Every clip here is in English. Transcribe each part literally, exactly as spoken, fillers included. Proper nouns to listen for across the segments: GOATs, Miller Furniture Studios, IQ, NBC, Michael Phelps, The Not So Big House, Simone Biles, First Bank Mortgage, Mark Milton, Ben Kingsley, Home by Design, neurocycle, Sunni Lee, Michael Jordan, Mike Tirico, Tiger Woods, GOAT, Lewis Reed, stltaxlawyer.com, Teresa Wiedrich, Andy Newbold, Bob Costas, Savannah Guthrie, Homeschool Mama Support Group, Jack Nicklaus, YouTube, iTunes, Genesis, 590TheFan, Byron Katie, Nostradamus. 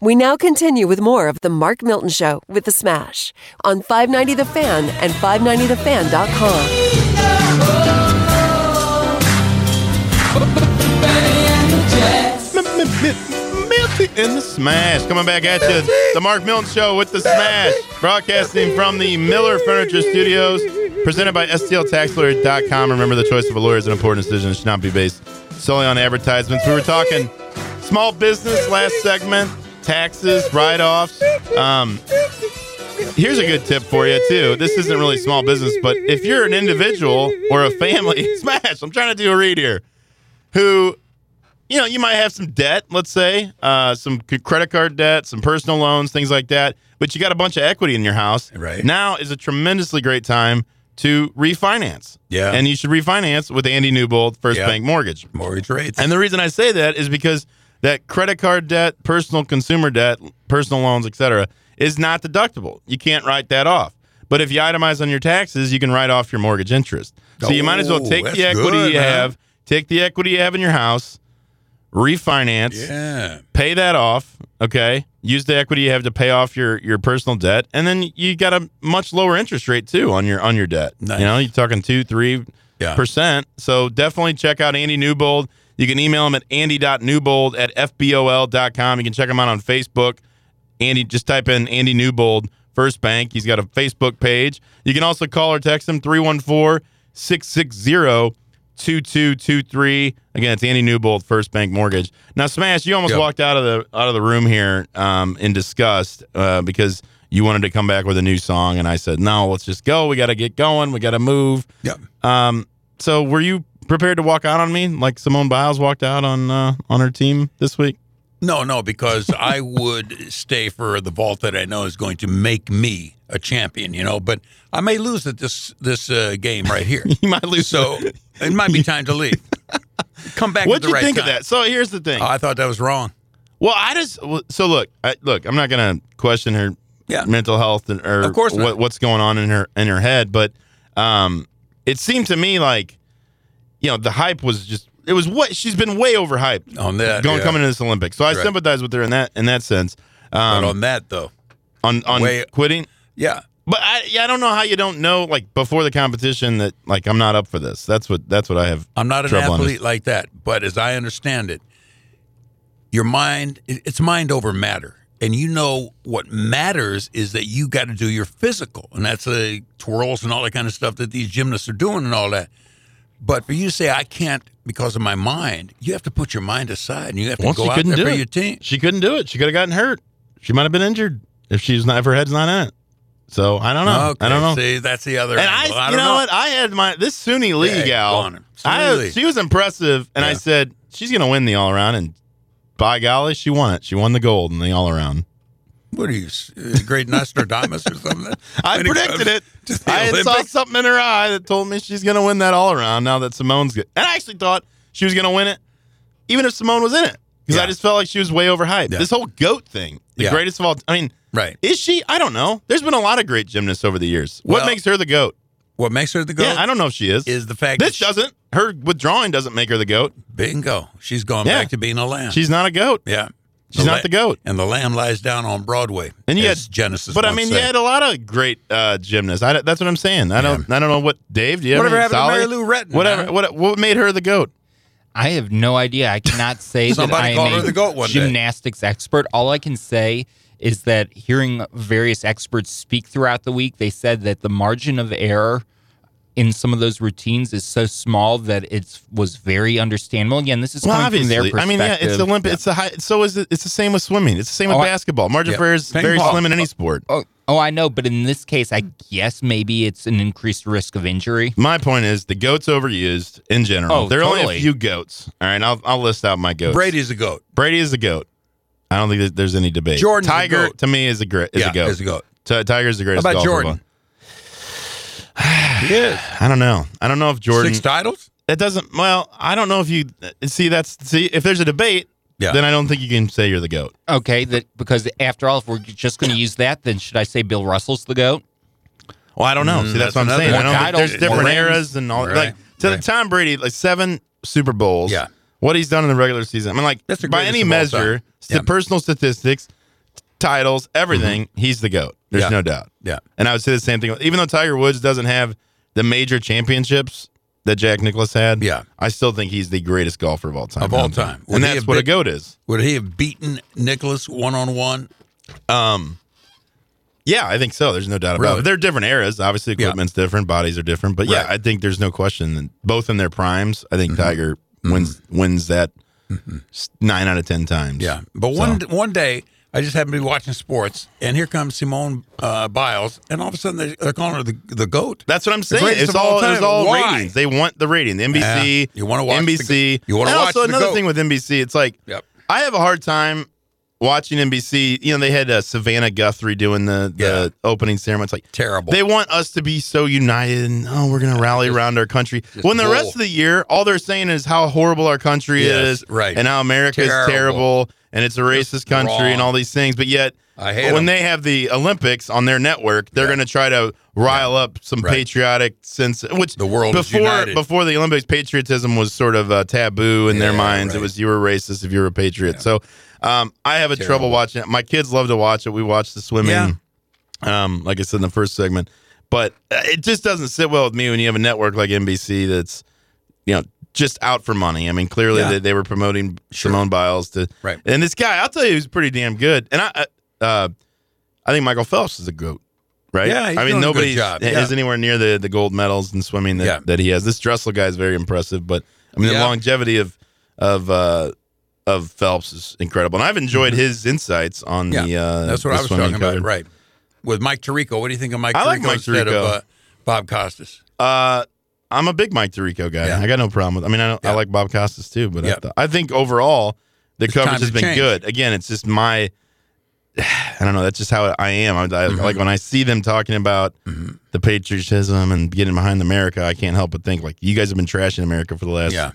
We now continue with more of The Mark Milton Show with The Smash on five ninety The Fan and five ninety the fan dot com. Milton and The Smash coming back at you. The Mark Milton Show with The Smash, broadcasting from the Miller Furniture Studios, presented by S T L tax lawyer dot com. Remember, the choice of a lawyer is an important decision. It should not be based solely on advertisements. We were talking small business last segment. Taxes, write-offs. Um, here's a good tip for you, too. This isn't really small business, but if you're an individual or a family, Smash, I'm trying to do a read here, who, you know, you might have some debt, let's say, uh, some credit card debt, some personal loans, things like that, but you got a bunch of equity in your house. Right. Now is a tremendously great time to refinance. Yeah. And you should refinance with Andy Newbold, First yeah. Bank Mortgage. Mortgage rates. And the reason I say that is because that credit card debt, personal consumer debt, personal loans, et cetera, is not deductible. You can't write that off. But if you itemize on your taxes, you can write off your mortgage interest. So oh, you might as well take the equity good, you man. have, take the equity you have in your house, refinance, yeah. pay that off, okay? Use the equity you have to pay off your, your personal debt, and then you got a much lower interest rate, too, on your on your debt. Nice. You know, you're talking two, three percent. Yeah. So definitely check out Andy Newbold. You can email him at andy dot newbold at f b o l dot com. You can check him out on Facebook. Andy, just type in Andy Newbold, First Bank. He's got a Facebook page. You can also call or text him, three one four, six six zero, two two two three. Again, it's Andy Newbold, First Bank Mortgage. Now, Smash, you almost yep. walked out of the out of the room here um, in disgust uh, because you wanted to come back with a new song, and I said, no, let's just go. We got to get going. We got to move. Yep. Um, so were you prepared to walk out on me like Simone Biles walked out on uh, on her team this week? No, no, because I would stay for the vault that I know is going to make me a champion, you know. But I may lose at this this uh, game right here. You might lose, so it might be time to leave. Come back. What'd at the you right think time. Of that? So here's the thing. Uh, I thought that was wrong. Well, I just so look, I, look. I'm not going to question her yeah. mental health and or of course what, what's going on in her in her head, but um, it seemed to me like, you know, the hype was just, it was what, she's been way overhyped on that, going yeah. coming into this Olympics. So I right. sympathize with her in that in that sense. Um, but on that, though. On on way, quitting? Yeah. But I yeah, I don't know how you don't know, like, before the competition that, like, I'm not up for this. That's what that's what I have I'm not an athlete like that, but as I understand it, your mind, it's mind over matter. And you know what matters is that you got to do your physical. And that's the twirls and all that kind of stuff that these gymnasts are doing and all that. But for you to say, I can't because of my mind, you have to put your mind aside and you have to well, go out there for it. your team. She couldn't do it. She could have gotten hurt. She might have been injured if she's not, if her head's not in it. So I don't know. Okay, I don't know. See, that's the other and angle. I, I don't you know, know what? I had my, this Sunni Lee yeah, gal, I, Lee. she was impressive. And yeah. I said, she's going to win the all around. And by golly, she won it. She won the gold in the all around. What are you, great Nostradamus or something? I predicted it. I had saw something in her eye that told me she's going to win that all around now that Simone's good. And I actually thought she was going to win it, even if Simone was in it, because yeah. I just felt like she was way overhyped. Yeah. This whole GOAT thing, the yeah. greatest of all, I mean, right. is she? I don't know. There's been a lot of great gymnasts over the years. What well, makes her the GOAT? What makes her the GOAT? Yeah, I don't know if she is. Is the fact this that she, doesn't. Her withdrawing doesn't make her the GOAT. Bingo. She's gone yeah. back to being a lamb. She's not a GOAT. Yeah. She's the not la- the GOAT. And the lamb lies down on Broadway. And you had Genesis. But I mean, said. you had a lot of great uh, gymnasts. I, that's what I'm saying. I don't yeah. I don't know what, Dave, do you have Whatever happened solid? to Mary Lou Retton? Whatever. Huh? What, what made her the GOAT? I have no idea. I cannot say that I am a gymnastics day. expert. All I can say is that hearing various experts speak throughout the week, they said that the margin of error in some of those routines is so small that it was very understandable. Again, this is well, coming obviously. from their perspective. I mean, yeah, it's the Olympic. Yeah. It's the high. So is it, it's the same with swimming. It's the same with oh, basketball. Margin for error yeah. is very ball. slim in any sport. Oh, oh, oh, I know, but in this case, I guess maybe it's an increased risk of injury. My point is the GOAT's overused in general. Oh, there are totally. only a few GOATs. All right, I'll I'll list out my GOATs. Brady's a GOAT. Brady is a GOAT. I don't think there's any debate. Jordan, Tiger, a goat. to me is a great is yeah, a GOAT. Is a GOAT. T- Tiger's the greatest. How about golfer Jordan? Ball. He is. I don't know. I don't know if Jordan six titles. That doesn't. Well, I don't know if you see that's see if there's a debate. Yeah. Then I don't think you can say you're the GOAT. Okay, that because after all, if we're just going to use that, then should I say Bill Russell's the GOAT? Well, I don't know. Mm, see, that's, that's what I'm saying. I don't think there's different rings. eras and all. Right, like to right. Tom Brady, like seven Super Bowls. Yeah. What he's done in the regular season. I mean, like by any measure, st- yeah. personal statistics. titles, everything. Mm-hmm. He's the GOAT. There's yeah. no doubt. Yeah. And I would say the same thing. Even though Tiger Woods doesn't have the major championships that Jack Nicklaus had, yeah. I still think he's the greatest golfer of all time. Of all time. And that's what a GOAT is. Would he have beaten Nicklaus one-on-one? Um, yeah, I think so. There's no doubt about it. They're different eras. Obviously, equipment's yeah. different. Bodies are different. But, yeah, right. I think there's no question that both in their primes, I think mm-hmm. Tiger mm-hmm. wins wins that mm-hmm. nine out of ten times. Yeah. But so. one one day, I just happened to be watching sports, and here comes Simone uh, Biles, and all of a sudden they're, they're calling her the, the GOAT. That's what I'm saying. It's all, all it's all Why? ratings. They want the rating. The N B C. Uh, you want to watch N B C. The, you want to watch also the another GOAT. Thing with N B C. It's like yep. I have a hard time watching N B C. You know, they had uh, Savannah Guthrie doing the, the yeah. opening ceremony. It's like terrible. They want us to be so united. And, oh, we're going to rally just, around our country. When the bull. rest of the year, all they're saying is how horrible our country yes, is, right. and how America terrible. is terrible. And it's a racist country wrong. and all these things. But yet, I hate when them. they have the Olympics on their network, they're yeah. going to try to rile yeah. up some right. patriotic sense. Which the world before before the Olympics, patriotism was sort of uh, taboo in yeah, their minds. Right. It was you were racist if you were a patriot. Yeah. So um, I have a Terrible. trouble watching it. My kids love to watch it. We watch the swimming, yeah. um, like I said in the first segment. But it just doesn't sit well with me when you have a network like N B C that's, you know, just out for money. I mean, clearly yeah. they, they were promoting sure. Simone Biles to, right. and this guy, I'll tell you, he's pretty damn good. And I, uh, I think Michael Phelps is a GOAT, right? Yeah, he's I mean, nobody yeah. is anywhere near the, the gold medals in swimming that, yeah. that he has. This Dressel guy is very impressive, but I mean, yeah. the longevity of of uh, of Phelps is incredible, and I've enjoyed mm-hmm. his insights on yeah. the. Uh, That's what the I was talking code. about, right? With Mike Tirico, what do you think of Mike I Tirico like Mike instead Tirico. of uh, Bob Costas? Uh, I'm a big Mike Tirico guy. Yeah. I got no problem with. I mean, I, don't, yeah. I like Bob Costas too, but yeah. I, th- I think overall the it's coverage has been change. good. Again, it's just my, I don't know. That's just how I am. I, I mm-hmm. like when I see them talking about mm-hmm. the patriotism and getting behind America. I can't help but think like you guys have been trashing America for the last yeah.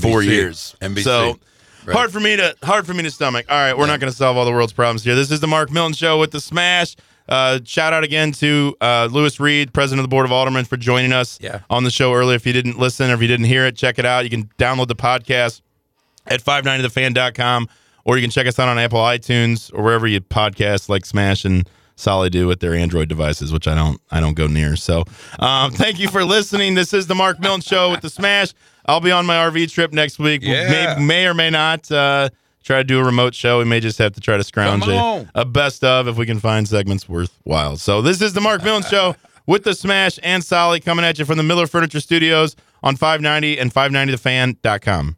four years. N B C. So right. hard for me to hard for me to stomach. All right, we're yeah. not going to solve all the world's problems here. This is the Mark Milton Show with the Smash. Uh, shout out again to uh, Lewis Reed, president of the Board of Aldermen, for joining us yeah. on the show earlier. If you didn't listen or if you didn't hear it, check it out. You can download the podcast at five ninety the fan dot com, or you can check us out on Apple iTunes or wherever you podcast, like Smash and Solly do with their Android devices, which I don't I don't go near. So um, thank you for listening. This is the Mark Milton Show with the Smash. I'll be on my R V trip next week. Yeah. May, may or may not. Uh, Try to do a remote show. We may just have to try to scrounge a, a best of if we can find segments worthwhile. So this is the Mark Millen Show with the Smash and Solly coming at you from the Miller Furniture Studios on five ninety and five ninety the fan dot com.